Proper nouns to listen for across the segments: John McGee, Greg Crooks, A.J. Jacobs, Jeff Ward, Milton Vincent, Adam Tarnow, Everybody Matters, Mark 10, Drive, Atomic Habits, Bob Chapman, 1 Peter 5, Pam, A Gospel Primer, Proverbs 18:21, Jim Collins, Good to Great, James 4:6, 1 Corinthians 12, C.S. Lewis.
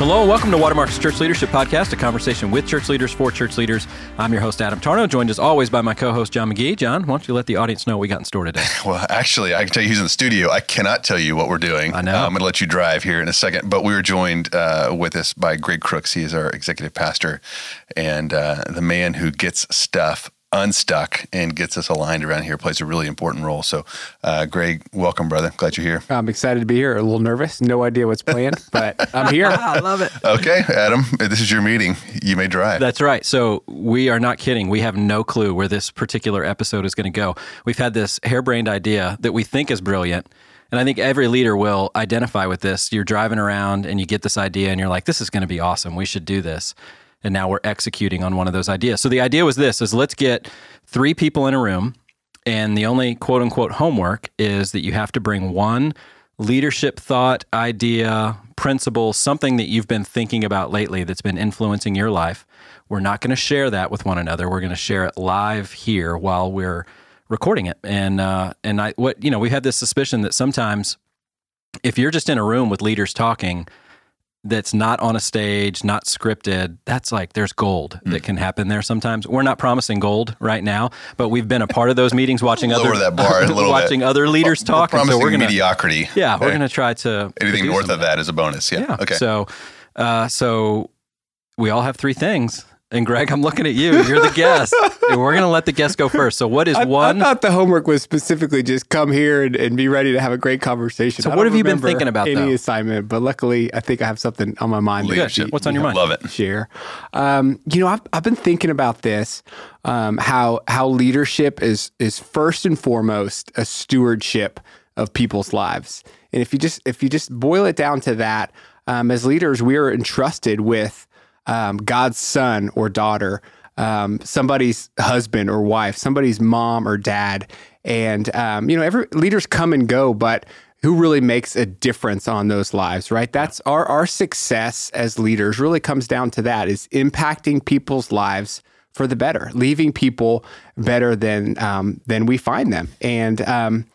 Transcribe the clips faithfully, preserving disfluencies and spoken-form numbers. Hello and welcome to Watermark's Church Leadership Podcast, a conversation with church leaders for church leaders. I'm your host, Adam Tarnow, joined as always by my co-host, John McGee. John, why don't you let the audience know what we got in store today? Well, actually, I can tell you who's in the studio. I cannot tell you what we're doing. I know. Uh, I'm going to let you drive here in a second, but we are joined uh, with us by Greg Crooks. He is our executive pastor and uh, the man who gets stuff unstuck and gets us aligned around here, plays a really important role. So, uh, Greg, welcome, brother. Glad you're here. I'm excited to be here. A little nervous. No idea what's planned, but I'm here. I love it. Okay, Adam, this is your meeting. You may drive. That's right. So we are not kidding. We have no clue where this particular episode is going to go. We've had this harebrained idea that we think is brilliant. And I think every leader will identify with this. You're driving around and you get this idea and you're like, this is going to be awesome. We should do this. And now we're executing on one of those ideas. So the idea was this, is let's get three people in a room, and the only quote-unquote homework is that you have to bring one leadership thought, idea, principle, something that you've been thinking about lately that's been influencing your life. We're not going to share that with one another. We're going to share it live here while we're recording it. And uh, and I, what you know, we had this suspicion that sometimes if you're just in a room with leaders talking— that's not on a stage, not scripted, that's like there's gold that can happen there sometimes. We're not promising gold right now, but we've been a part of those meetings watching other that bar a little watching bit. other leaders well, talk. We're promising so we're gonna, mediocrity. Yeah, we're going to try to... Anything north of that. that is a bonus. Yeah, yeah. Okay. So, uh, so we all have three things. And Greg, I'm looking at you. You're the guest. We're going to let the guest go first. So what is I, one... I thought the homework was specifically just come here and, and be ready to have a great conversation. So I what have you been thinking about, any though? Any assignment, but luckily I think I have something on my mind. Leadership. Be, What's on you your know, mind? Love it. Share. Um, you know, I've, I've been thinking about this, um, how how leadership is is first and foremost a stewardship of people's lives. And if you just, if you just boil it down to that, um, as leaders, we are entrusted with Um, God's son or daughter, um, somebody's husband or wife, somebody's mom or dad. And, um, you know, every leaders come and go, but who really makes a difference on those lives, right? That's our, our success as leaders really comes down to that, is impacting people's lives for the better, leaving people better than, um, than we find them. And, um,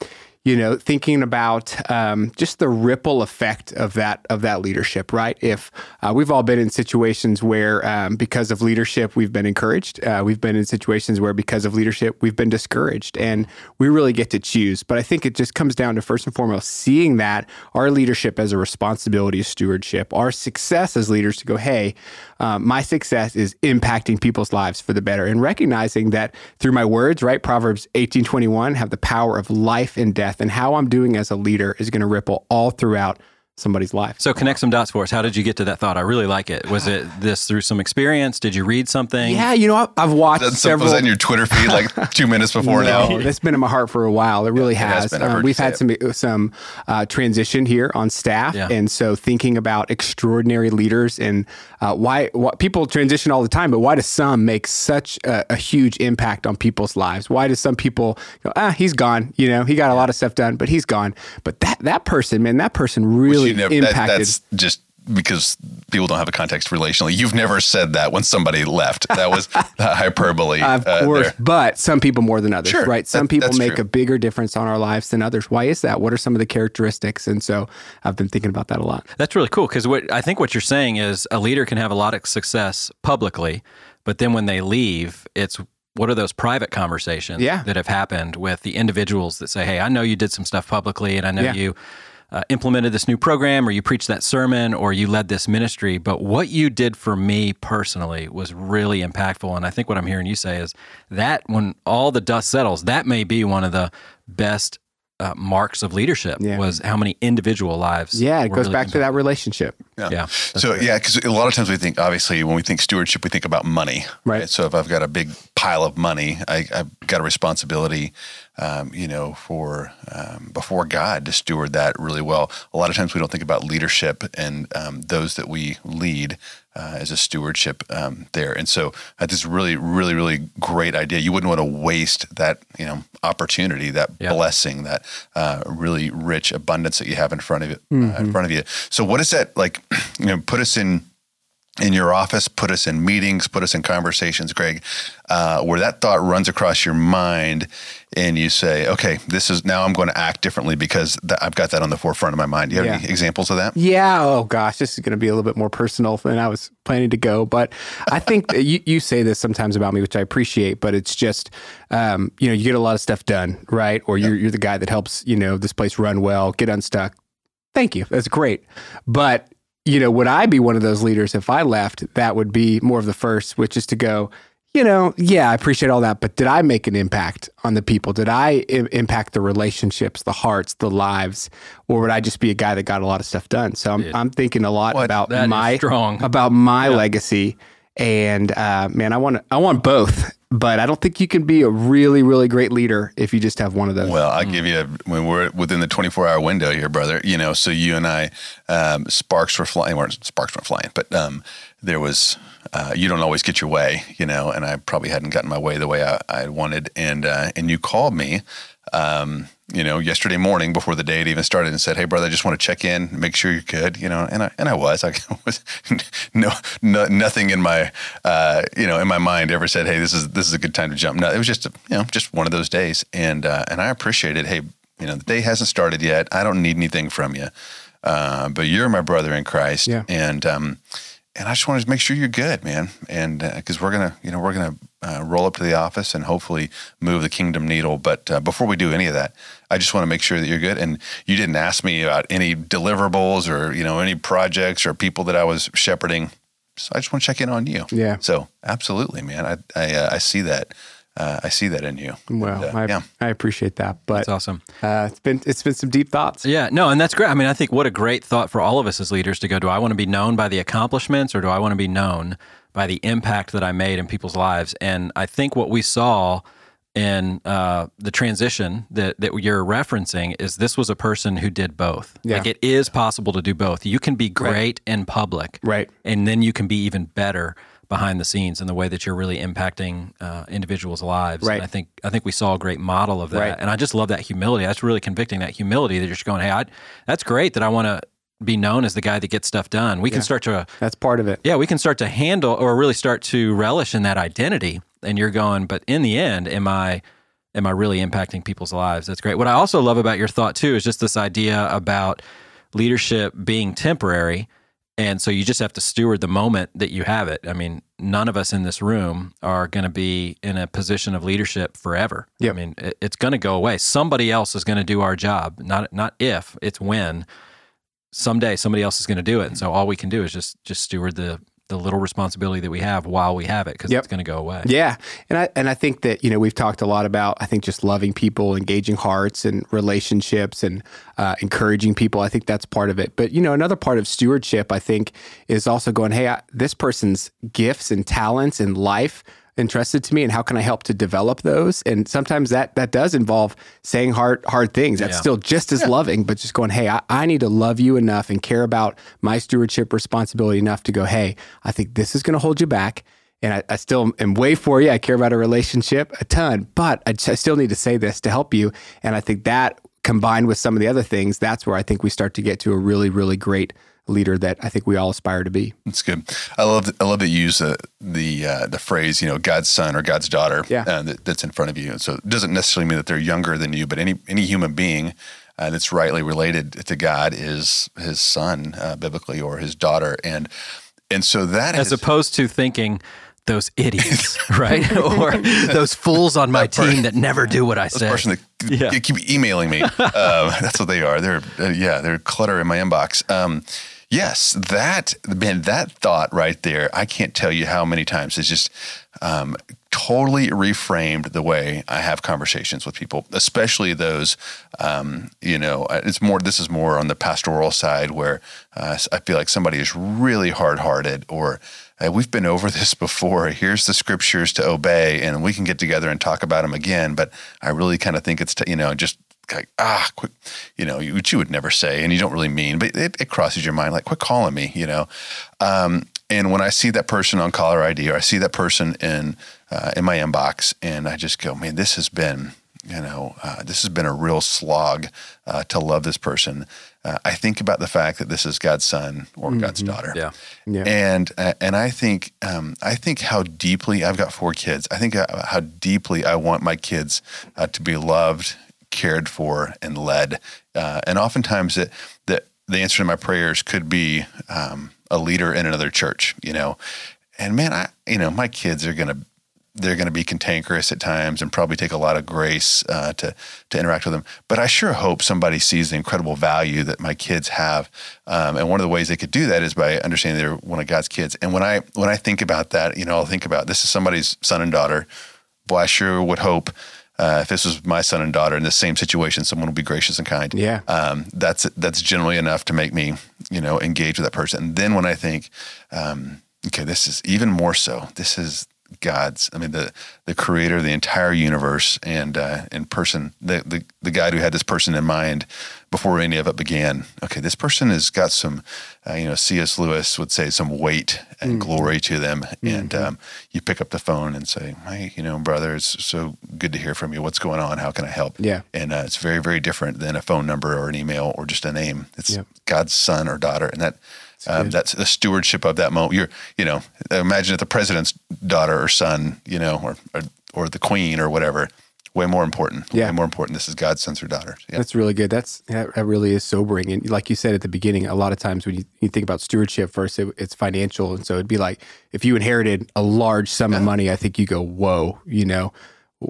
you know, thinking about um, just the ripple effect of that of that leadership, right? If uh, we've all been in situations where um, because of leadership, we've been encouraged. Uh, we've been in situations where because of leadership, we've been discouraged, and we really get to choose. But I think it just comes down to first and foremost, seeing that our leadership as a responsibility is stewardship, our success as leaders to go, hey, um, my success is impacting people's lives for the better, and recognizing that through my words, right? Proverbs eighteen twenty-one, have the power of life and death. And how I'm doing as a leader is going to ripple all throughout somebody's life. So connect some dots for us. How did you get to that thought? I really like it. Was it this through some experience? Did you read something? Yeah, you know, I've watched that several. Was that in your Twitter feed like two minutes before no, now? That's been in my heart for a while. It really it has. has been. Um, we've had some it. some uh, transition here on staff, yeah. And so thinking about extraordinary leaders and uh, why, why people transition all the time, but why do some make such a, a huge impact on people's lives? Why do some people go, ah, he's gone. You know, he got a lot of stuff done, but he's gone. But that that person, man, that person really. You never, that, that's just because people don't have a context relationally. You've never said that when somebody left. That was hyperbole. Of uh, course, there. But some people more than others, sure, right? Some that, people make true. a bigger difference on our lives than others. Why is that? What are some of the characteristics? And so I've been thinking about that a lot. That's really cool, because what I think what you're saying is a leader can have a lot of success publicly, but then when they leave, it's what are those private conversations yeah. that have happened with the individuals that say, hey, I know you did some stuff publicly, and I know yeah. you... Uh, implemented this new program, or you preached that sermon, or you led this ministry, but what you did for me personally was really impactful. And I think what I'm hearing you say is that when all the dust settles, that may be one of the best Uh, marks of leadership yeah. was how many individual lives. Yeah, it goes really back impacted. to that relationship. Yeah. yeah so great. yeah, because a lot of times we think, obviously, when we think stewardship, we think about money. Right. right? So if I've got a big pile of money, I, I've got a responsibility, um, you know, for um, before God to steward that really well. A lot of times we don't think about leadership and um, those that we lead Uh, as a stewardship um, there. And so uh, this is really, really, really great idea. You wouldn't want to waste that, you know, opportunity, that yeah. blessing, that uh, really rich abundance that you have in front of you. Mm-hmm. Uh, in front of you. So what is that, like, you know, put us in in your office, put us in meetings, put us in conversations, Greg, uh, where that thought runs across your mind and you say, okay, this is, now I'm going to act differently because th- I've got that on the forefront of my mind. Do you yeah. have any examples of that? Yeah. Oh gosh, this is going to be a little bit more personal than I was planning to go, but I think you, you say this sometimes about me, which I appreciate, but it's just, um, you know, you get a lot of stuff done, right? Or you're, yeah. you're the guy that helps, you know, this place run well, get unstuck. Thank you. That's great. But you know, would I be one of those leaders if I left? That would be more of the first, which is to go, you know, yeah, I appreciate all that, but did I make an impact on the people? Did I I- impact the relationships, the hearts, the lives, or would I just be a guy that got a lot of stuff done? So I'm, yeah. I'm thinking a lot what? about that my strong. about my yeah. legacy, and uh, man, I want I want both. But I don't think you can be a really, really great leader if you just have one of those. Well, I'll mm. give you, a, when we're within the twenty-four hour window here, brother, you know, so you and I, um, sparks were flying, weren't sparks weren't flying, but um, there was, uh, you don't always get your way, you know, and I probably hadn't gotten my way the way I, I wanted. And, uh, and you called me, um, you know, yesterday morning before the day it even started and said, hey, brother, I just want to check in, make sure you're good, you know, and I and I was, I was no, no nothing in my, uh, you know, in my mind ever said, hey, this is this is a good time to jump. No, it was just, a, you know, just one of those days. And uh, and I appreciated, hey, you know, the day hasn't started yet. I don't need anything from you, uh, but you're my brother in Christ. Yeah. And um, and I just wanted to make sure you're good, man. And because uh, we're going to, you know, we're going to Uh, roll up to the office and hopefully move the kingdom needle. But uh, before we do any of that, I just want to make sure that you're good. And you didn't ask me about any deliverables or, you know, any projects or people that I was shepherding. So I just want to check in on you. Yeah. So absolutely, man. I I, uh, I see that. Uh, I see that in you. Well, and, uh, I, yeah. I appreciate that. But that's awesome. Uh, it's been it's been some deep thoughts. Yeah. No, and that's great. I mean, I think what a great thought for all of us as leaders to go, do I want to be known by the accomplishments or do I want to be known by the impact that I made in people's lives? And I think what we saw in uh, the transition that, that you're referencing is this was a person who did both. Yeah. Like it is possible to do both. You can be great right. in public, right, and then you can be even better behind the scenes in the way that you're really impacting uh, individuals' lives. Right. And I think I think we saw a great model of that. Right. And I just love that humility. That's really convicting, that humility that you're just going, hey, I, that's great that I want to be known as the guy that gets stuff done. We yeah. can start to... That's part of it. Yeah, we can start to handle or really start to relish in that identity. And you're going, but in the end, am I am I really impacting people's lives? That's great. What I also love about your thought, too, is just this idea about leadership being temporary. And so you just have to steward the moment that you have it. I mean, none of us in this room are going to be in a position of leadership forever. Yep. I mean, it, it's going to go away. Somebody else is going to do our job. Not not if, it's when. Someday somebody else is going to do it. And so all we can do is just just steward the the little responsibility that we have while we have it, because yep. it's going to go away. Yeah. And I and I think that, you know, we've talked a lot about, I think, just loving people, engaging hearts and relationships and uh, encouraging people. I think that's part of it. But, you know, another part of stewardship, I think, is also going, hey, I, this person's gifts and talents and life entrusted to me, and how can I help to develop those? And sometimes that that does involve saying hard hard things. That's yeah. still just as yeah. loving, but just going, hey, I, I need to love you enough and care about my stewardship responsibility enough to go, hey, I think this is going to hold you back. And I, I still am way for you. I care about a relationship a ton, but I, I still need to say this to help you. And I think that combined with some of the other things, that's where I think we start to get to a really, really great leader that I think we all aspire to be. That's good. I love I love that you use the the, uh, the phrase, you know, God's son or God's daughter yeah. uh, that, that's in front of you. And so it doesn't necessarily mean that they're younger than you, but any any human being uh, that's rightly related to God is his son uh, biblically, or his daughter. And and so that as is, opposed to thinking those idiots, right? Or those fools on my team that never do what I say. Those person that yeah. keep emailing me. Uh, that's what they are. They're uh, yeah, they're clutter in my inbox. Um, Yes, that man, that thought right there, I can't tell you how many times it's just um, totally reframed the way I have conversations with people, especially those, um, you know, it's more, this is more on the pastoral side where uh, I feel like somebody is really hard-hearted, or hey, we've been over this before, here's the scriptures to obey, and we can get together and talk about them again, but I really kind of think it's, t- you know, just like, ah, quit, you know, which you would never say and you don't really mean, but it, it crosses your mind, like, quit calling me, you know? Um, and when I see that person on caller I D, or I see that person in, uh, in my inbox, and I just go, man, this has been you know, uh, this has been a real slog uh, to love this person. Uh, I think about the fact that this is God's son or mm-hmm. God's daughter. Yeah. yeah. And uh, and I think um, I think how deeply, I've got four kids, I think how deeply I want my kids uh, to be loved, cared for, and led. Uh, and oftentimes that that the answer to my prayers could be um, a leader in another church, you know. And man, I you know, my kids are going to, they're going to be cantankerous at times and probably take a lot of grace uh, to to interact with them. But I sure hope somebody sees the incredible value that my kids have. Um, and one of the ways they could do that is by understanding they're one of God's kids. And when I when I think about that, you know, I'll think about this is somebody's son and daughter. Boy, I sure would hope uh, if this was my son and daughter in the same situation, someone would be gracious and kind. Yeah, um, that's that's generally enough to make me, you know, engage with that person. And then when I think, um, okay, this is even more so. This is God's, I mean, the the creator of the entire universe and uh, and person, the, the the God who had this person in mind before any of it began. Okay, this person has got some, uh, you know, C S Lewis would say some weight and mm. glory to them. Mm-hmm. And um, you pick up the phone and say, hey, you know, brother, it's so good to hear from you. What's going on? How can I help? Yeah. And uh, it's very, very different than a phone number or an email or just a name. It's yep. God's son or daughter. And that, Um, that's the stewardship of that moment. You're, you know, imagine if the president's daughter or son, you know, or or, or the queen or whatever, way more important. Yeah. Way more important. This is God's sons or daughters. Yeah. That's really good. That's, that really is sobering. And like you said at the beginning, a lot of times when you, you think about stewardship first, it, it's financial. And so it'd be like, if you inherited a large sum yeah. of money, I think you go, whoa, you know,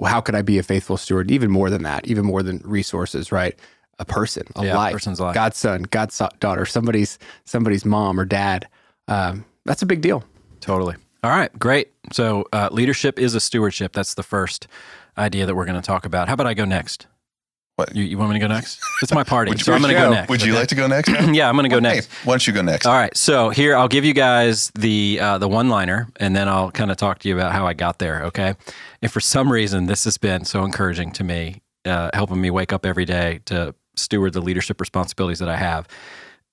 how could I be a faithful steward? Even more than that, even more than resources, right? A person, a yeah, life, person's life, God's son, God's daughter, somebody's somebody's mom or dad. Um, that's a big deal. Totally. All right, great. So uh, leadership is a stewardship. That's the first idea that we're going to talk about. How about I go next? What you, you want me to go next? It's my party, so I'm going to go next. Would you okay? like to go next? Yeah, I'm going to go well, next. Hey, why don't you go next? All right. So here, I'll give you guys the uh, the one liner, and then I'll kind of talk to you about how I got there. Okay. And for some reason, this has been so encouraging to me, uh, helping me wake up every day to steward the leadership responsibilities that I have.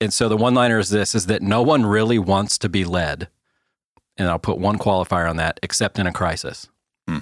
And so the one-liner is this, is that no one really wants to be led. And I'll put one qualifier on that, except in a crisis, mm.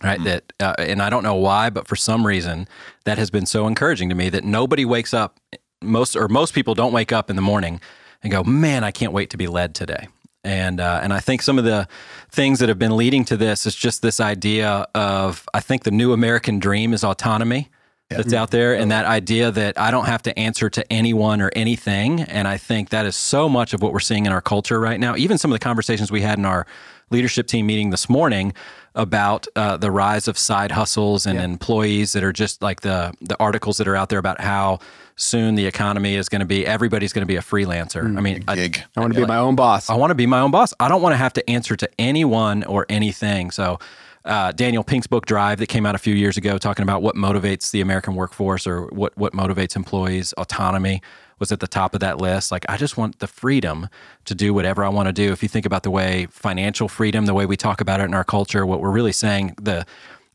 right? Mm. That, uh, and I don't know why, but for some reason that has been so encouraging to me that nobody wakes up, most or most people don't wake up in the morning and go, man, I can't wait to be led today. And uh, and I think some of the things that have been leading to this is just this idea of, I think the new American dream is autonomy. That's out there, and that idea that I don't have to answer to anyone or anything. And I think that is so much of what we're seeing in our culture right now. Even some of the conversations we had in our leadership team meeting this morning about uh, the rise of side hustles and yeah. employees that are just like the the articles that are out there about how soon the economy is going to be, everybody's going to be a freelancer. Mm, I mean, a gig. I, I want to be like, my own boss. I want to be my own boss. I don't want to have to answer to anyone or anything. So Uh, Daniel Pink's book, Drive, that came out a few years ago, talking about what motivates the American workforce or what, what motivates employees, autonomy was at the top of that list. Like, I just want the freedom to do whatever I want to do. If you think about the way financial freedom, the way we talk about it in our culture, what we're really saying, the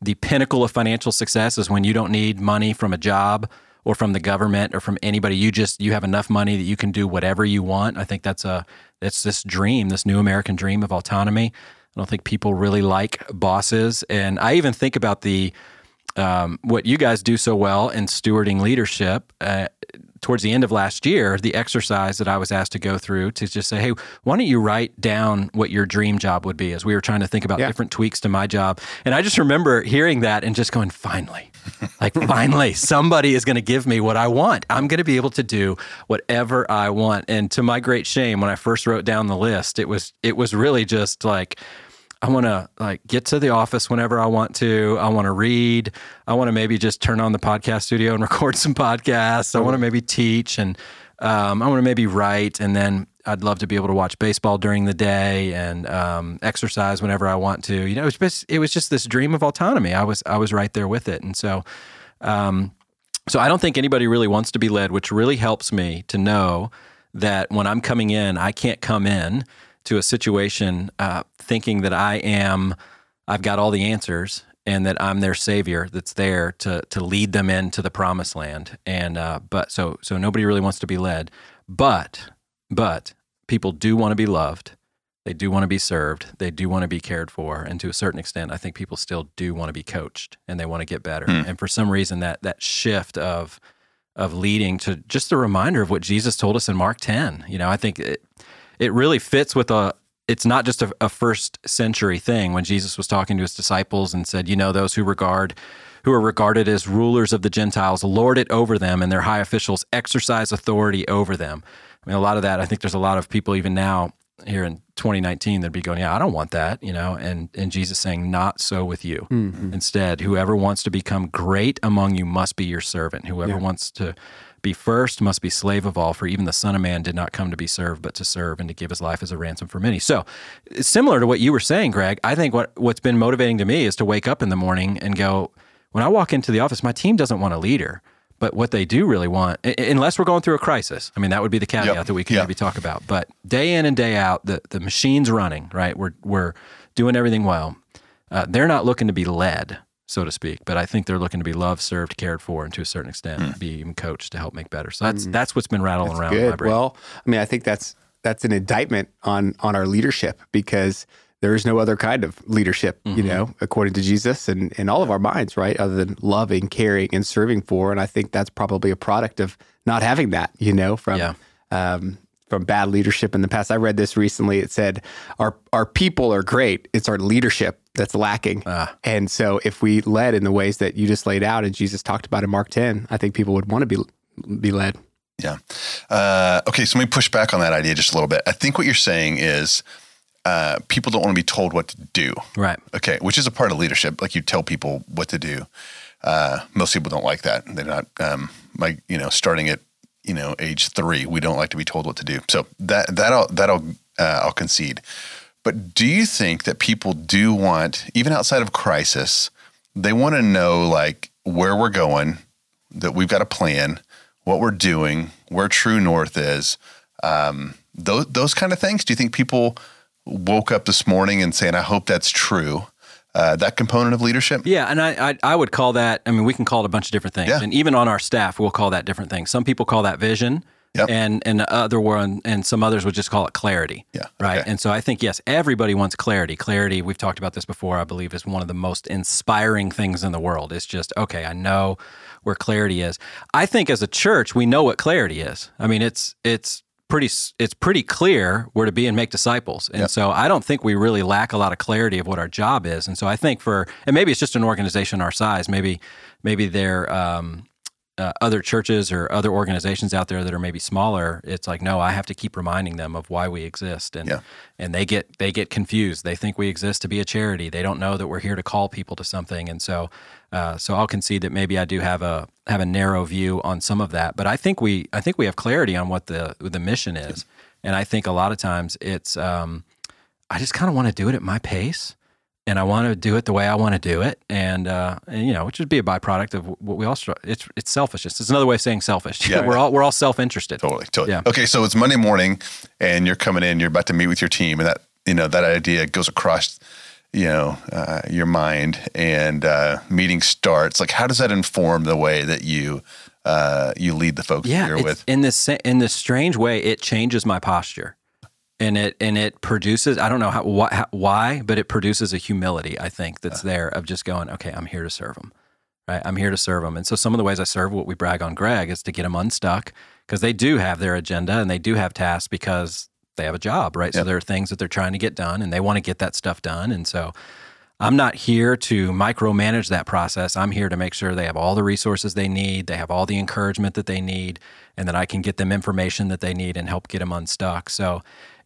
the pinnacle of financial success is when you don't need money from a job or from the government or from anybody. You just, you have enough money that you can do whatever you want. I think that's a, that's this dream, this new American dream of autonomy. I don't think people really like bosses. And I even think about the um, what you guys do so well in stewarding leadership. Uh, towards the end of last year, the exercise that I was asked to go through to just say, hey, why don't you write down what your dream job would be, as we were trying to think about yeah. different tweaks to my job. And I just remember hearing that and just going, finally, like finally, somebody is going to give me what I want. I'm going to be able to do whatever I want. And to my great shame, when I first wrote down the list, it was it was really just like, I want to like get to the office whenever I want to. I want to read. I want to maybe just turn on the podcast studio and record some podcasts. I want to maybe teach, and um, I want to maybe write. And then I'd love to be able to watch baseball during the day and um, exercise whenever I want to. You know, it was just, it was just this dream of autonomy. I was I was right there with it, and so um, so I don't think anybody really wants to be led, which really helps me to know that when I'm coming in, I can't come in to a situation uh, thinking that I am, I've got all the answers and that I'm their savior that's there to to lead them into the promised land. And uh, but so so nobody really wants to be led, but but people do want to be loved. They do want to be served. They do want to be cared for. And to a certain extent, I think people still do want to be coached and they want to get better. Hmm. And for some reason, that that shift of of leading to just a reminder of what Jesus told us in Mark ten, you know, I think it, it really fits with a, it's not just a, a first century thing when Jesus was talking to his disciples and said, you know, those who regard who are regarded as rulers of the Gentiles, lord it over them, and their high officials exercise authority over them. I mean, a lot of that, I think there's a lot of people even now here in twenty nineteen that'd be going, yeah, I don't want that, you know, and, and Jesus saying, not so with you. Mm-hmm. Instead, whoever wants to become great among you must be your servant. Whoever yeah. wants to be first must be slave of all, for even the Son of Man did not come to be served, but to serve and to give his life as a ransom for many. So similar to what you were saying, Greg, I think what, what's been motivating to me is to wake up in the morning and go, when I walk into the office, my team doesn't want a leader, but what they do really want, unless we're going through a crisis. I mean, that would be the caveat yep. that we can yep. maybe talk about. But day in and day out, the, the machine's running, right? We're we're doing everything well. Uh, they're not looking to be led, so to speak, but I think they're looking to be loved, served, cared for, and to a certain extent, mm. be even coached to help make better. So that's mm. that's what's been rattling that's around good. in my brain. Well, I mean, I think that's that's an indictment on on our leadership, because there is no other kind of leadership, mm-hmm. you know, according to Jesus and in all of our minds, right? Other than loving, caring, and serving for. And I think that's probably a product of not having that, you know, from yeah. um, from bad leadership in the past. I read this recently. It said, our our people are great. It's our leadership that's lacking. Uh, and so if we led in the ways that you just laid out and Jesus talked about in Mark ten, I think people would want to be be led. Yeah. Uh, okay, so let me push back on that idea just a little bit. I think what you're saying is, Uh, people don't want to be told what to do. Right. Okay, which is a part of leadership. Like, you tell people what to do. Uh, most people don't like that. They're not, um, like, you know, starting at, you know, age three, we don't like to be told what to do. So that, that I'll, that I'll, uh, I'll concede. But do you think that people do want, even outside of crisis, they want to know, like, where we're going, that we've got a plan, what we're doing, where True North is, um, those, those kind of things? Do you think people woke up this morning and saying, I hope that's true, uh, that component of leadership? Yeah, and I, I I would call that, I mean, we can call it a bunch of different things. Yeah. And even on our staff, we'll call that different things. Some people call that vision, yep. and and the other one, and some others would just call it clarity. Yeah, right. Okay. And so I think, yes, everybody wants clarity. Clarity, we've talked about this before, I believe, is one of the most inspiring things in the world. It's just, okay, I know where clarity is. I think as a church, we know what clarity is. I mean, it's it's... pretty it's pretty clear where to be and make disciples. And yep. so I don't think we really lack a lot of clarity of what our job is. And so I think for, and maybe it's just an organization our size, maybe maybe there um, uh, other churches or other organizations out there that are maybe smaller. It's like, no, I have to keep reminding them of why we exist. And yeah. and they get they get confused. They think we exist to be a charity. They don't know that we're here to call people to something. And so uh, so I'll concede that maybe I do have a have a narrow view on some of that, but I think we I think we have clarity on what the the mission is, and I think a lot of times it's um, I just kind of want to do it at my pace, and I want to do it the way I want to do it, and, uh, and you know, which would be a byproduct of what we all struggle. It's it's selfishness. It's another way of saying selfish. Yeah, we're yeah. all we're all self interested. Totally, totally. Yeah. Okay, so it's Monday morning, and you're coming in. You're about to meet with your team, and that you know that idea goes across, you know, uh, your mind, and uh, meeting starts. Like, how does that inform the way that you uh, you lead the folks yeah, you're with? In this in this strange way, it changes my posture, and it and it produces. I don't know how, wh- how why, but it produces a humility, I think, that's uh, there of just going, okay, I'm here to serve them, right? I'm here to serve them, and so some of the ways I serve, what we brag on, Greg, is to get them unstuck, because they do have their agenda and they do have tasks because they have a job, right? Yep. So there are things that they're trying to get done and they want to get that stuff done. And so I'm not here to micromanage that process. I'm here to make sure they have all the resources they need, they have all the encouragement that they need, and that I can get them information that they need and help get them unstuck. So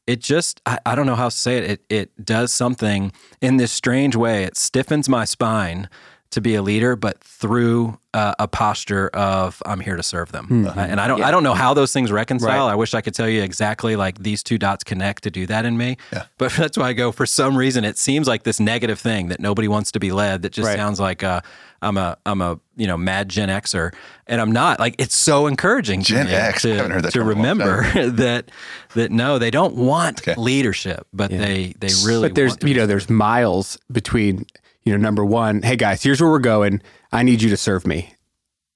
it just, I, I don't know how to say it. It, it does something in this strange way. It stiffens my spine to be a leader, but through uh, a posture of I'm here to serve them. Mm-hmm. And I don't yeah. I don't know how those things reconcile. Right. I wish I could tell you exactly, like, these two dots connect to do that in me. Yeah. But that's why I go, for some reason, it seems like this negative thing that nobody wants to be led, that just right. sounds like uh, I'm a I'm a you know mad Gen Xer, and I'm not. Like, it's so encouraging Gen to, X. to, that to remember that that no, they don't want okay. leadership, but yeah. they they really But there's want to you know, leadership. There's miles between, you know, number one, hey guys, here's where we're going. I need you to serve me.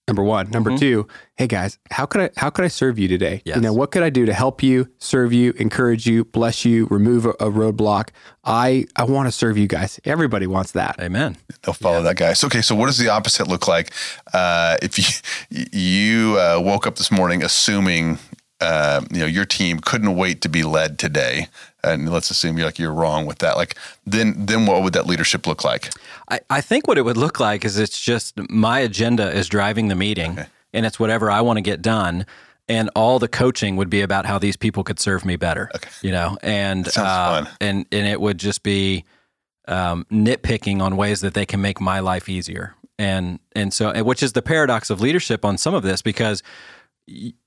number one. Number mm-hmm. two, hey guys, how could I how could I serve you today? Yes. You know, what could I do to help you, serve you, encourage you, bless you, remove a, a roadblock? I I want to serve you guys. Everybody wants that. Amen. They'll follow yeah. that guy. So, okay, so what does the opposite look like? Uh, if you you uh, woke up this morning assuming uh, you know your team couldn't wait to be led today, and let's assume you're like you're wrong with that. Like then then what would that leadership look like? I, I think what it would look like is it's just my agenda is driving the meeting okay. and it's whatever I want to get done. And all the coaching would be about how these people could serve me better. Okay. You know, and that sounds uh, fun. and and it would just be um, nitpicking on ways that they can make my life easier. And and so which is the paradox of leadership on some of this, because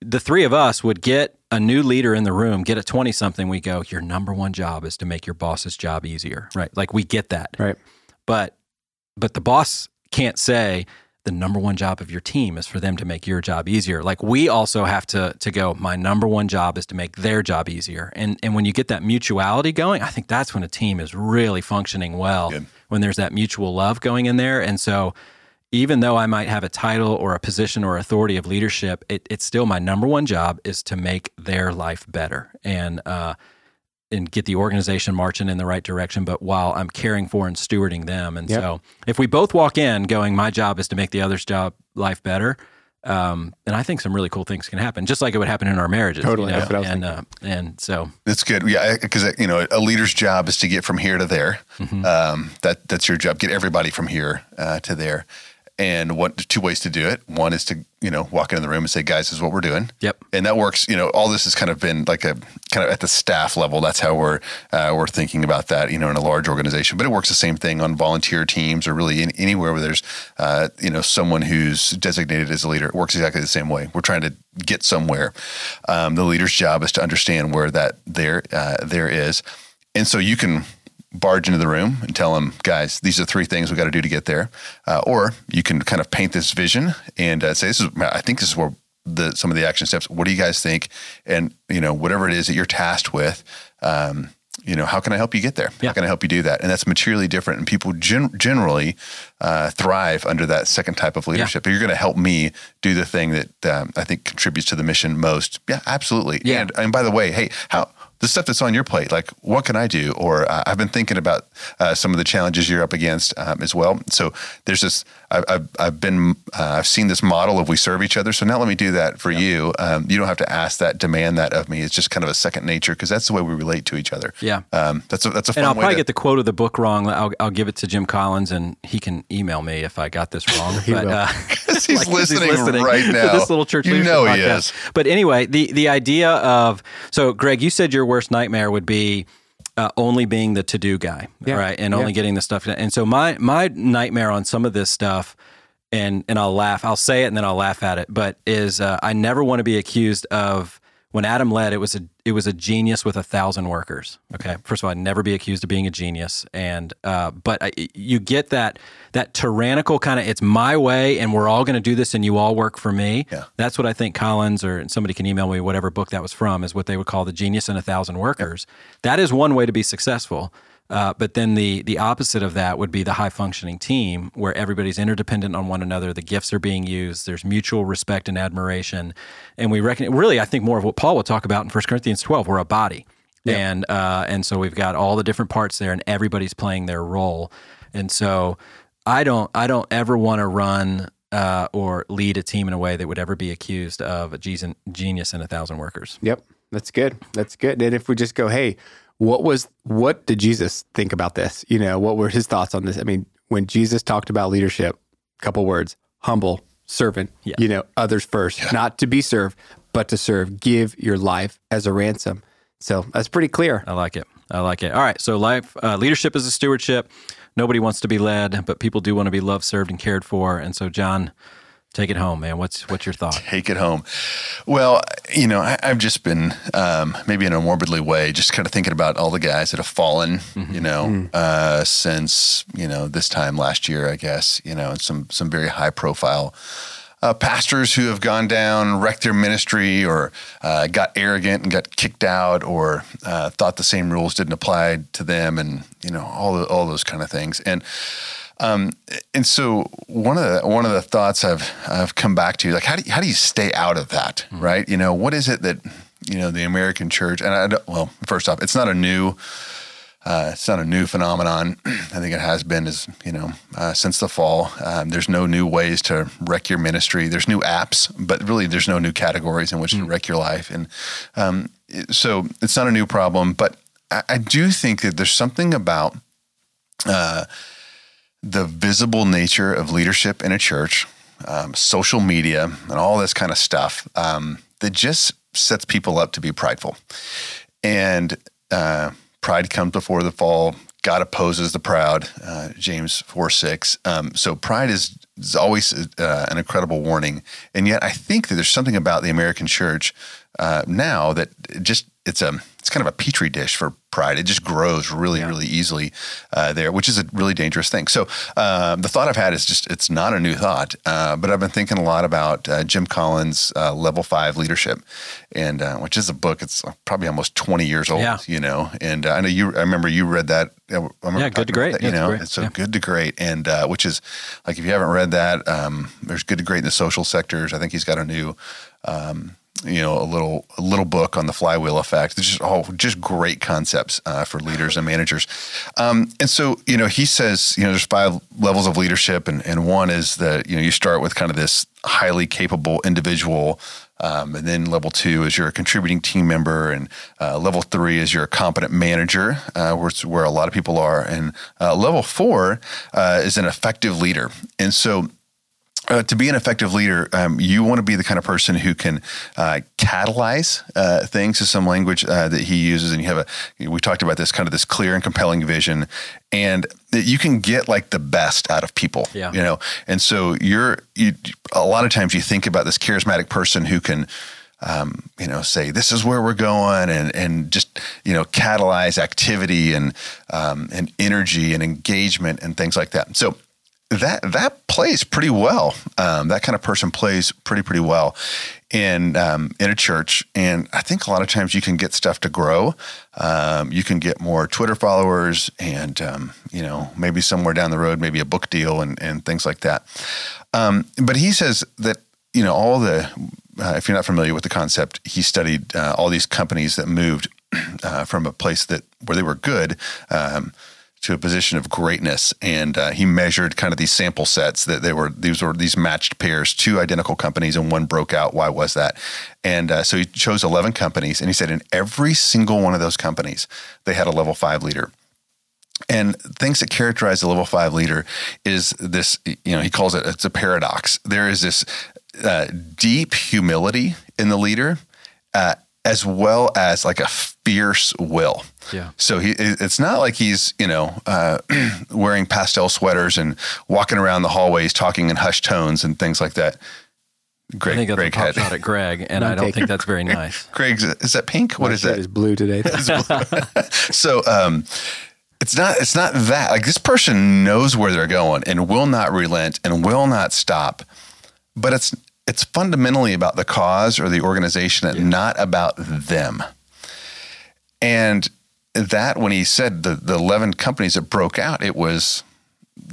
the three of us would get a new leader in the room, get a twenty-something, we go, your number one job is to make your boss's job easier, right? Like we get that. Right. But but the boss can't say the number one job of your team is for them to make your job easier. Like we also have to to go, my number one job is to make their job easier. And and when you get that mutuality going, I think that's when a team is really functioning well, Good. when there's that mutual love going in there. And so even though I might have a title or a position or authority of leadership, it, it's still my number one job is to make their life better and uh, and get the organization marching in the right direction, but while I'm caring for and stewarding them. And yep. so if we both walk in going, my job is to make the other's job life better, um, and I think some really cool things can happen, just like it would happen in our marriages. Totally. You know? yeah, and, uh, and so. That's good. Yeah. Because, you know, a leader's job is to get from here to there. Mm-hmm. Um, that that's your job. Get everybody from here uh, to there. And what two ways to do it. One is to, you know, walk into the room and say, guys, this is what we're doing. Yep. And that works, you know, all this has kind of been like a kind of at the staff level. That's how we're, uh, we're thinking about that, you know, in a large organization, but it works the same thing on volunteer teams or really in, anywhere where there's, uh, you know, someone who's designated as a leader. It works exactly the same way. We're trying to get somewhere. Um, the leader's job is to understand where that there, uh, there is. And so you can barge into the room and tell them, guys, these are three things we got to do to get there. Uh, or you can kind of paint this vision and uh, say, this is, I think this is where the, some of the action steps, what do you guys think? And, you know, whatever it is that you're tasked with, um, you know, how can I help you get there? Yeah. How can I help you do that? And that's materially different. And people gen- generally uh, thrive under that second type of leadership. Yeah. You're going to help me do the thing that um, I think contributes to the mission most. Yeah, absolutely. Yeah. And, and by the way, hey, how, the stuff that's on your plate, like what can I do? Or uh, I've been thinking about uh, some of the challenges you're up against um, as well. So there's this, I, I've, I've been, uh, I've seen this model of we serve each other. So now let me do that for yeah. you. Um, you don't have to ask that, demand that of me. It's just kind of a second nature because that's the way we relate to each other. Yeah. Um, that's a, that's a fun way. And I'll probably to, get the quote of the book wrong. I'll, I'll give it to Jim Collins and he can email me if I got this wrong. but uh, he's, like, listening he's listening right now. To this little church leadership podcast. You know he is. But anyway, the, the idea of, so Greg, you said your worst nightmare would be uh, only being the to-do guy, yeah. right? And only yeah. getting the stuff done. And so my my nightmare on some of this stuff, and and I'll laugh, I'll say it and then I'll laugh at it, but is uh, I never want to be accused of, when Adam led, it was a it was a genius with a thousand workers, okay? First of all, I'd never be accused of being a genius. And uh, but I, you get that that tyrannical kind of, it's my way and we're all going to do this and you all work for me. Yeah. That's what I think Collins, or somebody can email me whatever book that was from, is what they would call the genius and a thousand workers. Yeah. That is one way to be successful. Uh, but then the the opposite of that would be the high-functioning team where everybody's interdependent on one another, the gifts are being used, there's mutual respect and admiration. And we reckon, really, I think more of what Paul will talk about in First Corinthians twelve, we're a body. Yeah. And uh, and so we've got all the different parts there and everybody's playing their role. And so I don't I don't ever want to run uh, or lead a team in a way that would ever be accused of a genius and a thousand workers. Yep, that's good. That's good. And if we just go, hey, What was what did Jesus think about this? You know, what were his thoughts on this? I mean, when Jesus talked about leadership, a couple words: humble, servant. Yeah. You know, others first, yeah. not to be served, but to serve. Give your life as a ransom. So that's pretty clear. I like it. I like it. All right. So life uh, leadership is a stewardship. Nobody wants to be led, but people do want to be loved, served, and cared for. And so, John, take it home, man. What's what's your thought? Take it home. Well, you know, I, I've just been um, maybe in a morbidly way, just kind of thinking about all the guys that have fallen, mm-hmm. you know, mm. uh, since, you know, this time last year, I guess, you know, and some some very high profile uh, pastors who have gone down, wrecked their ministry, or uh, got arrogant and got kicked out, or uh, thought the same rules didn't apply to them, and you know, all the, all those kind of things. And Um, and so one of the, one of the thoughts I've, I've come back to, like, how do you, how do you stay out of that? Mm-hmm. Right. You know, what is it that, you know, the American church, and I don't, well, first off, it's not a new, uh, it's not a new phenomenon. I think it has been as, you know, uh, since the fall, um, there's no new ways to wreck your ministry. There's new apps, but really there's no new categories in which mm-hmm. to wreck your life. And, um, so it's not a new problem, but I, I do think that there's something about, uh, the visible nature of leadership in a church, um, social media, and all this kind of stuff um, that just sets people up to be prideful. And uh, pride comes before the fall. God opposes the proud, uh, James four six. Um, so pride is, is always uh, an incredible warning. And yet I think that there's something about the American church uh, now that just it's a it's kind of a petri dish for pride. It just grows really, yeah. really easily uh, there, which is a really dangerous thing. So um, the thought I've had is just, it's not a new thought, uh, but I've been thinking a lot about uh, Jim Collins' uh, Level five Leadership, and uh, which is a book, it's probably almost twenty years old, yeah. you know, and uh, I know you, I remember you read that. I yeah, Good to Great. That, you yeah, know, great. It's so yeah. Good to Great. And uh, which is, like, if you haven't read that, um, there's Good to Great in the social sectors. I think he's got a new... Um, you know, a little a little book on the flywheel effect. It's just all just great concepts uh, for leaders and managers. Um, and so, you know, he says, you know, there's five levels of leadership, and, and one is that, you know, you start with kind of this highly capable individual, um, and then level two is you're a contributing team member, and uh, level three is you're a competent manager, uh, where, it's where a lot of people are, and uh, level four uh, is an effective leader. And so, Uh, to be an effective leader, um, you want to be the kind of person who can uh, catalyze uh, things, is some language uh, that he uses. And you have a, you know, we talked about this kind of this clear and compelling vision, and that you can get like the best out of people, yeah. you know? And so you're, you, a lot of times you think about this charismatic person who can, Um, you know, say, this is where we're going, and, and just, you know, catalyze activity and, um, and energy and engagement and things like that. So that, that plays pretty well. Um, that kind of person plays pretty, pretty well in, um, in a church. And I think a lot of times you can get stuff to grow. Um, you can get more Twitter followers and, um, you know, maybe somewhere down the road, maybe a book deal and, and things like that. Um, but he says that, you know, all the, uh, if you're not familiar with the concept, he studied uh, all these companies that moved uh, from a place that where they were good, um, to a position of greatness. And uh, he measured kind of these sample sets that they were, these were these matched pairs, two identical companies and one broke out. Why was that? And uh, so he chose eleven companies, and he said in every single one of those companies, they had a level five leader. And things that characterize the level five leader is this, you know, he calls it, it's a paradox. There is this uh, deep humility in the leader, uh, as well as like a fierce will. Yeah. So he, it's not like he's, you know, uh, wearing pastel sweaters and walking around the hallways talking in hushed tones and things like that. Greg, I think that's Greg a pop had, shot at Greg, and I don't think that's very nice. Greg's, is that pink? What My is that? It's blue today. blue. So, um, It's not, it's not that. Like, this person knows where they're going and will not relent and will not stop, but it's, it's fundamentally about the cause or the organization and yeah. not about them. And that, when he said the, the eleven companies that broke out, it was,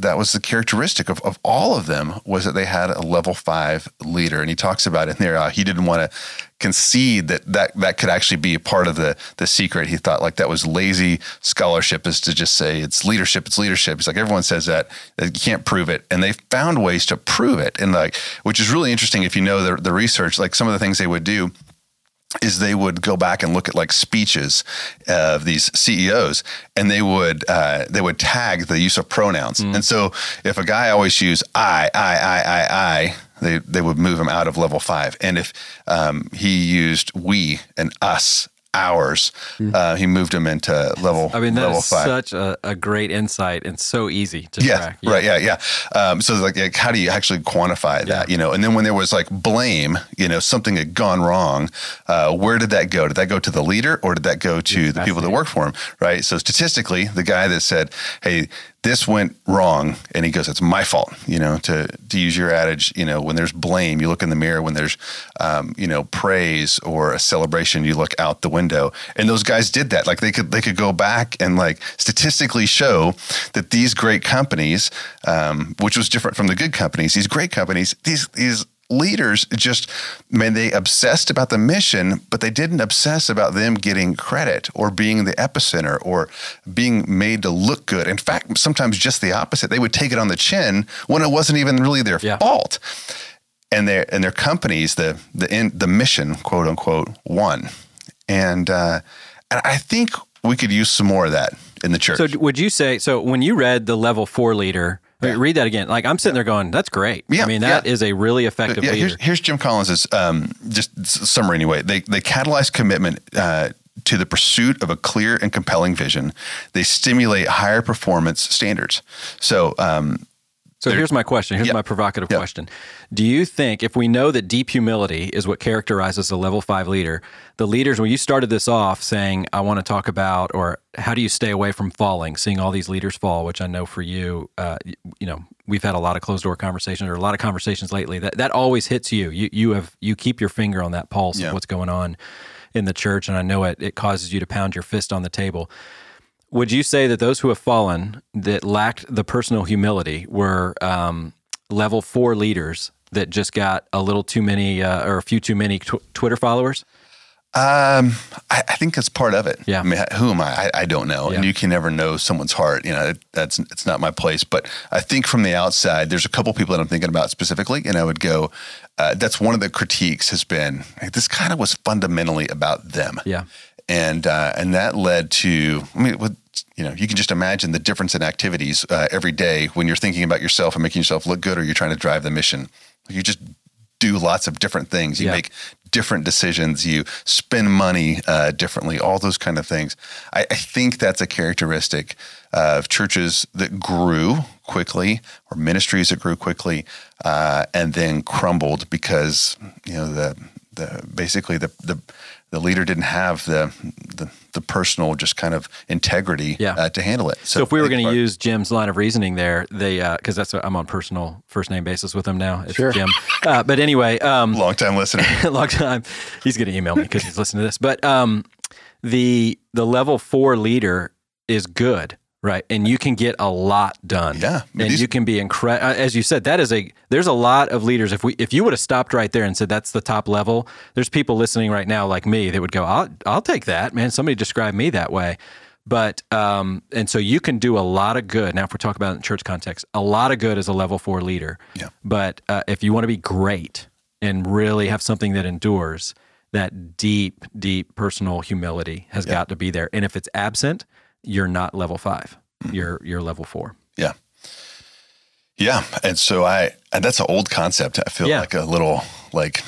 that was the characteristic of, of all of them, was that they had a level five leader. And he talks about in there, uh, he didn't want to concede that, that that could actually be a part of the the secret. He thought like that was lazy scholarship, is to just say it's leadership, it's leadership. He's like, everyone says that, you can't prove it. And they found ways to prove it. And like, which is really interesting if you know the, the research, like some of the things they would do is they would go back and look at like speeches of these C E Os, and they would uh, they would tag the use of pronouns. Mm. And so if a guy always used I, I, I, I, I, they they would move him out of level five. And if um, he used we and us, ours, mm. uh, he moved him into level. I mean, that's such a, a great insight and so easy to yeah, track. Yeah, right. Yeah, yeah. Um, so, like, like, how do you actually quantify that? Yeah. You know, and then when there was like blame, you know, something had gone wrong. Uh, where did that go? Did that go to the leader, or did that go to yeah, the people that work for him? Right. So statistically, the guy that said, "Hey, this went wrong. And he goes, it's my fault, you know, to, to use your adage, you know, when there's blame, you look in the mirror, when there's, um, you know, praise or a celebration, you look out the window. And those guys did that. Like they could, they could go back and like statistically show that these great companies, um, which was different from the good companies, these great companies, these, these, leaders just, man, they obsessed about the mission, but they didn't obsess about them getting credit or being the epicenter or being made to look good. In fact, sometimes just the opposite. They would take it on the chin when it wasn't even really their yeah. fault. And their and their companies, the the in, the mission, quote unquote, won. And uh, and I think we could use some more of that in the church. So would you say? So when you read the level four leader. Yeah. Read that again. Like I'm sitting there going, that's great. Yeah, I mean, that yeah. is a really effective yeah, leader. Here's, here's Jim Collins' um, just summary anyway. They they catalyze commitment uh, to the pursuit of a clear and compelling vision. They stimulate higher performance standards. So um, so here's my question. Here's yeah. my provocative yeah. question. Do you think if we know that deep humility is what characterizes a level five leader, the leaders, when you started this off saying, I want to talk about, or how do you stay away from falling, seeing all these leaders fall, which I know for you, uh, you know, we've had a lot of closed door conversations or a lot of conversations lately that, that always hits you. You, you have, you keep your finger on that pulse yeah. of what's going on in the church. And I know it, it causes you to pound your fist on the table. Would you say that those who have fallen that lacked the personal humility were um, level four leaders that just got a little too many uh, or a few too many tw- Twitter followers? Um, I, I think that's part of it. Yeah. I mean, who am I? I, I don't know. Yeah. And you can never know someone's heart. You know, that's it's not my place. But I think from the outside, there's a couple people that I'm thinking about specifically, and I would go, uh, that's one of the critiques has been, like, this kind of was fundamentally about them. Yeah. And uh, and that led to, I mean, with, you know, you can just imagine the difference in activities uh, every day when you're thinking about yourself and making yourself look good, or you're trying to drive the mission. You just do lots of different things. You yeah. make different decisions. You spend money uh, differently, all those kind of things. I, I think that's a characteristic uh, of churches that grew quickly or ministries that grew quickly uh, and then crumbled because, you know, the the basically the the The leader didn't have the the, the personal just kind of integrity yeah. uh, to handle it. So, so if we were going to use Jim's line of reasoning there, they because uh, that's what, I'm on personal first name basis with him now. It's sure. Jim. Uh, but anyway, um, long time listener, long time. He's going to email me because he's listening to this. But um, the the level four leader is good, right? And you can get a lot done. Yeah, and these, you can be incredible. As you said, that is a there's a lot of leaders. If we if you would have stopped right there and said that's the top level, there's people listening right now like me that would go, I'll I'll take that, man. Somebody describe me that way. But um, and so you can do a lot of good. Now, if we're talking about it in church context, a lot of good as a level four leader. Yeah. But uh, if you want to be great and really have something that endures, that deep, deep personal humility has yeah. got to be there. And if it's absent, you're not level five, you're, you're level four. Yeah. Yeah. And so I, and that's an old concept. I feel yeah. like a little, like,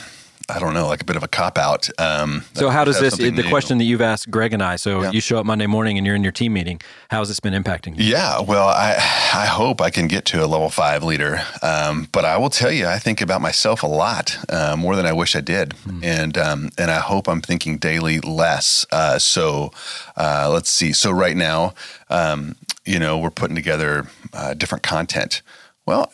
I don't know, like a bit of a cop out. Um, so how does this, the new. question that you've asked Greg and I, so yeah. you show up Monday morning and you're in your team meeting, how has this been impacting you? Yeah. Well, I, I hope I can get to a level five leader. Um, but I will tell you, I think about myself a lot, uh, more than I wish I did. Mm. And, um, and I hope I'm thinking daily less. Uh, so, uh, let's see. So right now, um, you know, we're putting together uh, different content. Well,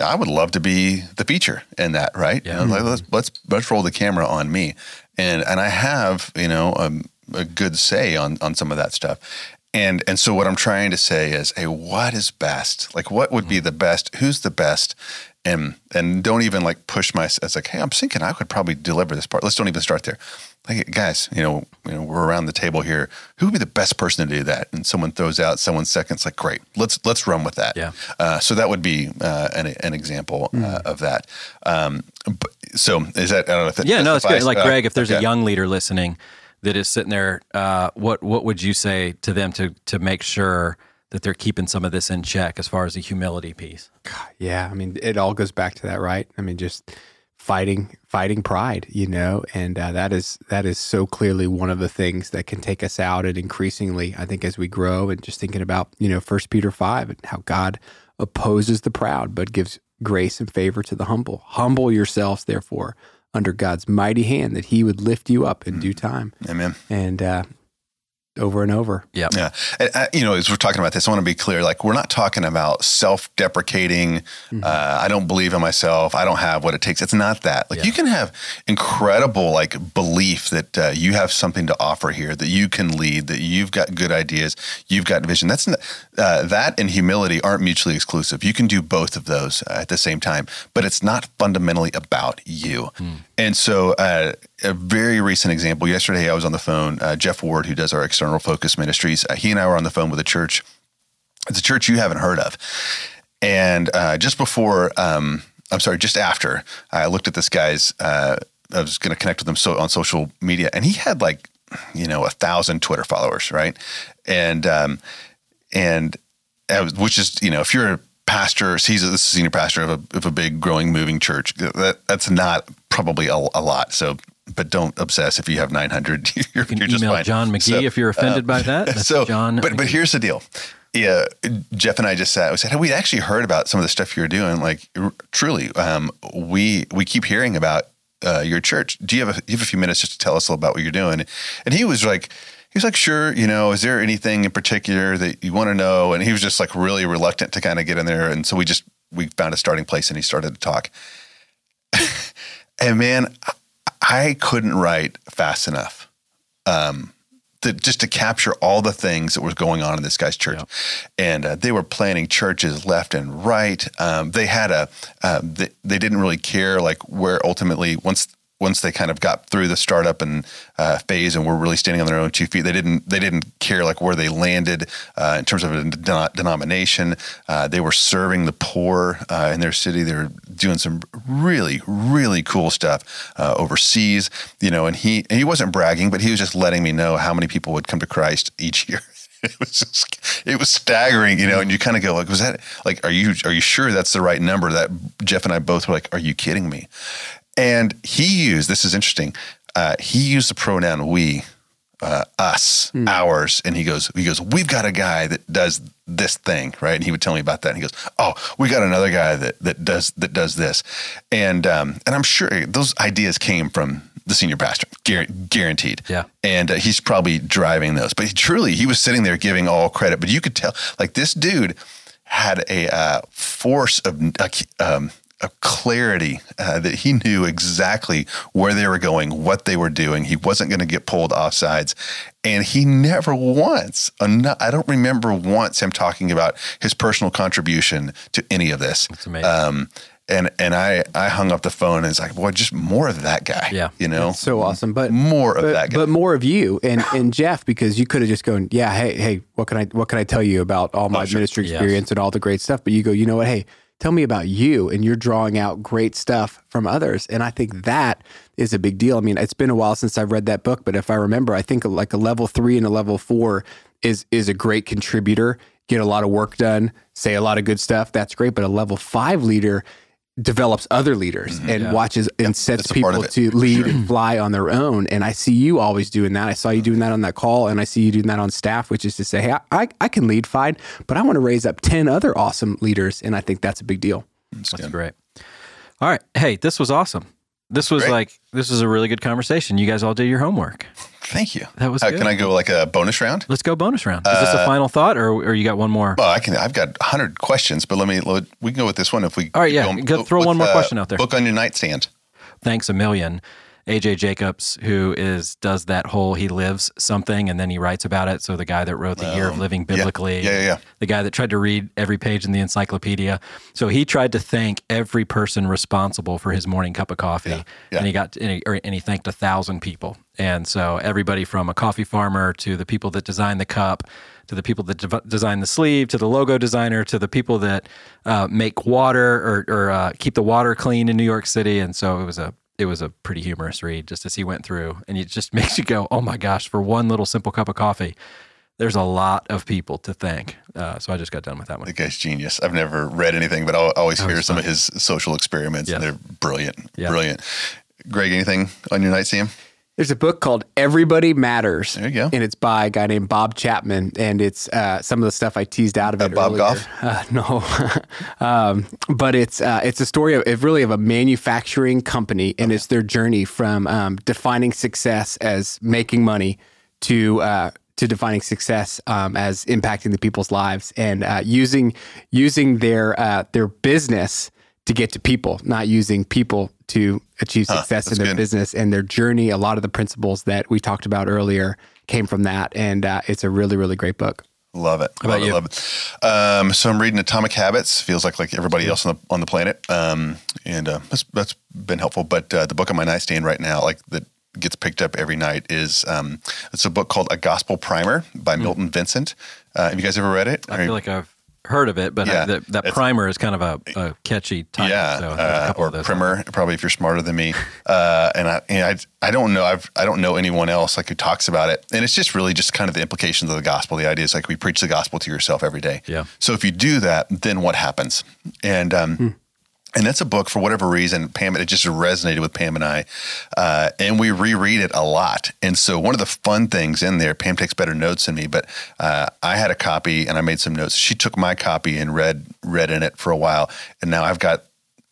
I would love to be the feature in that, right? Yeah. You know, let's, let's let's roll the camera on me, and and I have you know um, a good say on on some of that stuff, and and so what I'm trying to say is, hey, what is best? Like, what would be the best? Who's the best? And and don't even like push my. It's like, hey, I'm thinking I could probably deliver this part. Let's don't even start there. Like, guys, you know, you know, we're around the table here. Who would be the best person to do that? And someone throws out someone seconds. Like, great, let's let's run with that. Yeah. Uh, so that would be uh, an an example mm. uh, of that. Um, but, so is that? I don't know. If that yeah, no, it's good. Like uh, Greg, if there's okay. a young leader listening that is sitting there, uh, what what would you say to them to to make sure that they're keeping some of this in check as far as the humility piece? God, yeah, I mean, it all goes back to that, right? I mean, just. Fighting, fighting pride, you know, and uh, that is that is so clearly one of the things that can take us out. And increasingly, I think, as we grow, and just thinking about, you know, First Peter five and how God opposes the proud but gives grace and favor to the humble. Humble yourselves, therefore, under God's mighty hand, that He would lift you up in mm. due time. Amen. And uh, over and over. Yeah. Yeah. And, uh, you know, as we're talking about this, I want to be clear, like we're not talking about self-deprecating. Mm-hmm. Uh, I don't believe in myself. I don't have what it takes. It's not that. Like yeah. you can have incredible like belief that uh, you have something to offer here, that you can lead, that you've got good ideas, you've got vision. That's not, uh, that and humility aren't mutually exclusive. You can do both of those uh, at the same time, but it's not fundamentally about you. Mm. And so uh, a very recent example, yesterday I was on the phone, uh, Jeff Ward, who does our external focus ministries, uh, he and I were on the phone with a church. It's a church you haven't heard of. And uh, just before, um, I'm sorry, just after, I looked at this guy's, uh, I was going to connect with him so on social media, and he had like, you know, a thousand Twitter followers, right? And, um, and was, which is, you know, if you're a pastor, he's a senior pastor of a, of a big, growing, moving church, that, that's not probably a, a lot. So, but don't obsess if you have nine hundred. You're, you can you're just email fine. John McGee so, if you're offended uh, by that. That's so, John but McGee. But here's the deal. Yeah, Jeff and I just sat. We said, hey, we actually heard about some of the stuff you're doing. Like, truly, um, we we keep hearing about uh, your church. Do you have a, you have a few minutes just to tell us a little about what you're doing? And he was like. He was like, sure, you know, is there anything in particular that you want to know? And he was just like really reluctant to kind of get in there. And so we just, we found a starting place and he started to talk. And man, I couldn't write fast enough um, to, just to capture all the things that was going on in this guy's church. Yeah. And uh, they were planning churches left and right. Um, they had a, uh, they, they didn't really care like where ultimately once Once they kind of got through the startup and uh, phase, and were really standing on their own two feet, they didn't they didn't care like where they landed uh, in terms of a den- denomination. Uh, they were serving the poor uh, in their city. They were doing some really really cool stuff uh, overseas, you know. And he and he wasn't bragging, but he was just letting me know how many people would come to Christ each year. It was just, it was staggering, you know, and you kind of go like, was that like, are you are you sure that's the right number? That Jeff and I both were like, are you kidding me? And he used, this is interesting, uh, he used the pronoun we, uh, us, mm. ours, and he goes, he goes, we've got a guy that does this thing, right? And he would tell me about that. And he goes, oh, we got another guy that that does that does this. And um, and I'm sure those ideas came from the senior pastor, guaranteed. Yeah. And uh, he's probably driving those. But he, truly, he was sitting there giving all credit. But you could tell, like this dude had a uh, force of... Uh, um, of clarity uh, that he knew exactly where they were going, what they were doing. He wasn't going to get pulled off sides. And he never once, I don't remember once him talking about his personal contribution to any of this. That's amazing. Um, and and I, I hung up the phone and it's like, boy, just more of that guy. Yeah. You know? That's so awesome. But more but, of that guy. But more of you and, and Jeff, because you could have just gone, yeah, hey, hey, what can I what can I tell you about all my oh, sure. ministry experience yes. and all the great stuff? But you go, you know what, hey, tell me about you, and you're drawing out great stuff from others. And I think that is a big deal. I mean, it's been a while since I've read that book, but if I remember, I think like a level three and a level four is is a great contributor, get a lot of work done, say a lot of good stuff. That's great. But a level five leader develops other leaders mm-hmm, and yeah. watches and yep, sets people to lead sure. and fly on their own. And I see you always doing that. I saw you doing that on that call, and I see you doing that on staff, which is to say, hey, I, I can lead fine, but I want to raise up ten other awesome leaders. And I think that's a big deal. That's, that's great. All right. Hey, this was awesome. This was great. Like, this was a really good conversation. You guys all did your homework. Thank you. That was uh, good. Can I go like a bonus round? Let's go bonus round. Is uh, this a final thought, or or you got one more? Well, I can, I've got a hundred questions, but let me, let, we can go with this one if we. All right, yeah. Going, go, throw with, one more uh, question out there. Book on your nightstand. Thanks a million. A J. Jacobs, who is does that whole, he lives something and then he writes about it. So the guy that wrote The um, Year of Living Biblically, yeah, yeah, yeah. the guy that tried to read every page in the encyclopedia. So he tried to thank every person responsible for his morning cup of coffee, yeah, yeah. and he got and he, or, and he thanked a thousand people. And so everybody from a coffee farmer to the people that designed the cup, to the people that de- design the sleeve, to the logo designer, to the people that uh, make water or, or uh, keep the water clean in New York City. And so it was a It was a pretty humorous read just as he went through, and it just makes you go, oh my gosh, for one little simple cup of coffee, there's a lot of people to thank. Uh, so I just got done with that one. The guy's genius. I've never read anything, but I always hear some of his social experiments, yeah. and they're brilliant, yeah. brillight. Greg, anything on your nightstand? There's a book called Everybody Matters. There you go. And it's by a guy named Bob Chapman. And it's uh, some of the stuff I teased out of uh, it Bob earlier. Goff? Uh, no. um, but it's uh, it's a story of, of really of a manufacturing company. And okay. it's their journey from um, defining success as making money to uh, to defining success um, as impacting the people's lives and uh, using using their uh, their business to get to people, not using people to achieve success huh, in their good. business and their journey. A lot of the principles that we talked about earlier came from that, and uh, it's a really, really great book. Love it. How about love you? It, love it. Um, so I'm reading Atomic Habits. Feels like like everybody else on the on the planet, um, and uh, that's that's been helpful. But uh, the book on my nightstand right now, like that gets picked up every night, is um, it's a book called A Gospel Primer by Milton mm. Vincent. Uh, have you guys ever read it? I Are feel you, like I've heard of it, but yeah, I, that, that primer is kind of a, a catchy title. Yeah, so uh, or primer, things. probably if you're smarter than me. Uh, and I, and I, I don't know, I've, I don't know anyone else like who talks about it. And it's just really just kind of the implications of the gospel. The idea is like we preach the gospel to yourself every day. Yeah. So if you do that, then what happens? And um, hmm. and that's a book for whatever reason, Pam. It just resonated with Pam and I, uh, and we reread it a lot. And so one of the fun things in there, Pam takes better notes than me, but uh, I had a copy and I made some notes. She took my copy and read read in it for a while, and now I've got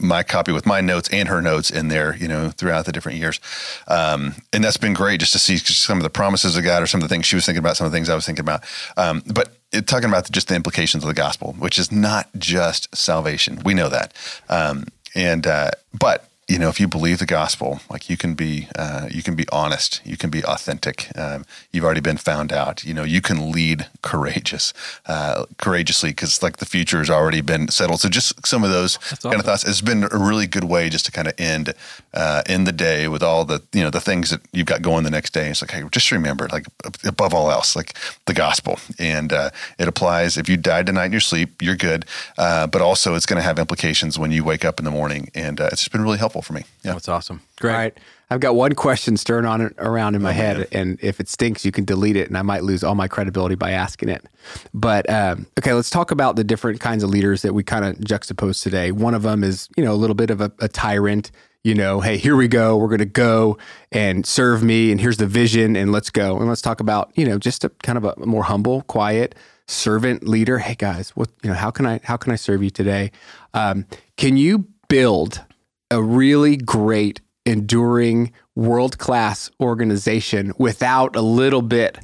my copy with my notes and her notes in there, you know, throughout the different years. Um, and that's been great just to see some of the promises of God or some of the things she was thinking about, some of the things I was thinking about. Um, but it, talking about the, just the implications of the gospel, which is not just salvation. We know that. Um, and, uh, but you know, if you believe the gospel, like you can be, uh, you can be honest, you can be authentic. Um, you've already been found out. You know, you can lead courageous, uh, courageously, because like the future has already been settled. So just some of those That's kind awesome. of thoughts. It's been a really good way just to kind of end, uh, end the day with all the, you know, the things that you've got going the next day. It's like, hey, just remember, like above all else, like the gospel, and uh, it applies. If you died tonight in your sleep, you're good. Uh, but also, it's going to have implications when you wake up in the morning, and uh, it's just been really helpful for me. Yeah. That's awesome. Great. All right. I've got one question stirring on it around in my oh, head, man. And if it stinks, you can delete it, and I might lose all my credibility by asking it. But, um, okay, let's talk about the different kinds of leaders that we kind of juxtapose today. One of them is, you know, a little bit of a, a tyrant, you know, hey, here we go. We're going to go and serve me, and here's the vision, and let's go. And let's talk about, you know, just a kind of a more humble, quiet servant leader. Hey, guys, what, you know, how can I, how can I serve you today? Um, can you build a really great, enduring, world-class organization without a little bit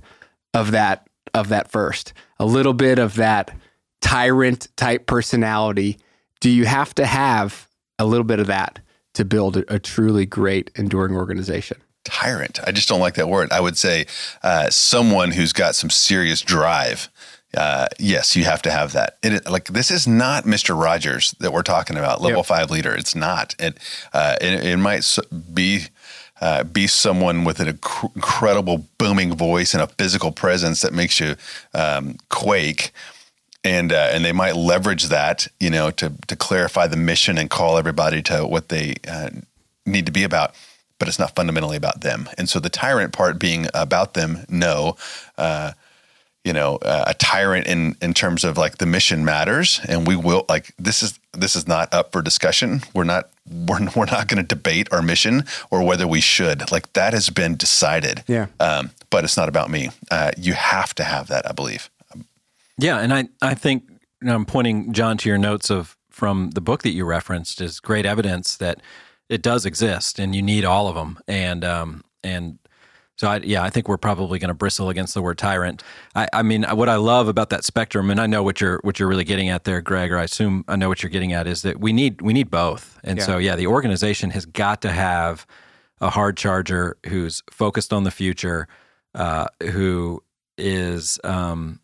of that of that first, a little bit of that tyrant-type personality? Do you have to have a little bit of that to build a, a truly great, enduring organization? Tyrant. I just don't like that word. I would say uh, someone who's got some serious drive. Uh, yes, you have to have that. It, like this is not Mister Rogers that we're talking about, level yep. five leader. It's not. It uh, it, it might be uh, be someone with an inc- incredible booming voice and a physical presence that makes you um, quake, and uh, and they might leverage that, you know, to to clarify the mission and call everybody to what they uh, need to be about. But it's not fundamentally about them. And so the tyrant part being about them, no. Uh, you know, uh, a tyrant in, in terms of like the mission matters, and we will like, this is, this is not up for discussion. We're not, we're, we're not going to debate our mission or whether we should, like that has been decided. Yeah. Um, but it's not about me. Uh, you have to have that, I believe. Yeah. And I, I think you know, I'm pointing John to your notes of, from the book that you referenced is great evidence that it does exist and you need all of them. And, um, and, So, I, yeah, I think we're probably going to bristle against the word tyrant. I, I mean, what I love about that spectrum, and I know what you're what you're really getting at there, Greg, or I assume I know what you're getting at, is that we need we need both. And yeah. so, yeah, the organization has got to have a hard charger who's focused on the future, uh, who is um,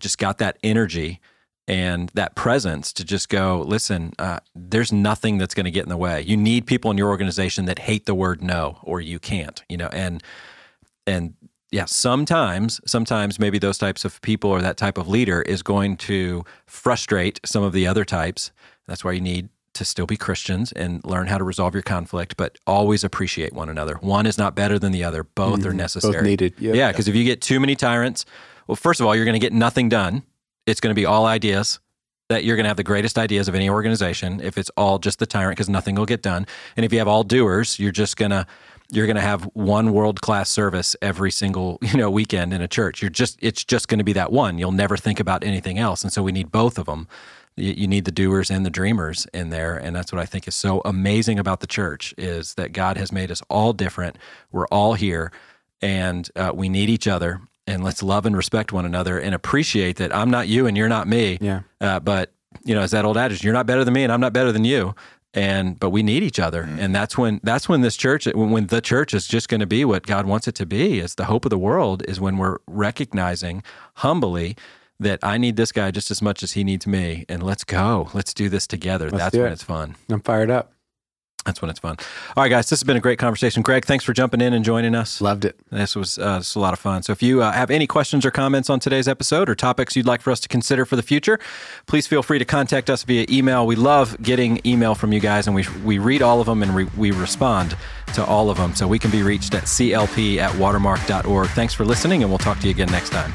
just got that energy and that presence to just go, listen, uh, there's nothing that's going to get in the way. You need people in your organization that hate the word no, or you can't, you know, and... And yeah, sometimes, sometimes maybe those types of people or that type of leader is going to frustrate some of the other types. That's why you need to still be Christians and learn how to resolve your conflict, but always appreciate one another. One is not better than the other. Both mm-hmm. are necessary. Both needed. Yep. Yeah, because yep. if you get too many tyrants, well, first of all, you're going to get nothing done. It's going to be all ideas. That you're going to have the greatest ideas of any organization if it's all just the tyrant, because nothing will get done. And if you have all doers, you're just going to you're going to have one world-class service every single, you know, weekend in a church. You're just it's just going to be that one. You'll never think about anything else. And so we need both of them. You, you need the doers and the dreamers in there, and that's what I think is so amazing about the church is that God has made us all different. We're all here, and uh, we need each other. and let's love and respect one another and appreciate that I'm not you and you're not me. Yeah. Uh, but you know, it's that old adage, you're not better than me and I'm not better than you. And, but we need each other. Mm-hmm. And that's when, that's when this church, when, when the church is just going to be what God wants it to be, is the hope of the world, is when we're recognizing humbly that I need this guy just as much as he needs me. And let's go, let's do this together. Let's that's when it. it's fun. I'm fired up. That's when it's fun. All right, guys, this has been a great conversation. Greg, thanks for jumping in and joining us. Loved it. This was, uh, this was a lot of fun. So if you uh, have any questions or comments on today's episode or topics you'd like for us to consider for the future, please feel free to contact us via email. We love getting email from you guys, and we we read all of them, and re- we respond to all of them. So we can be reached at C L P at watermark dot org. Thanks for listening, and we'll talk to you again next time.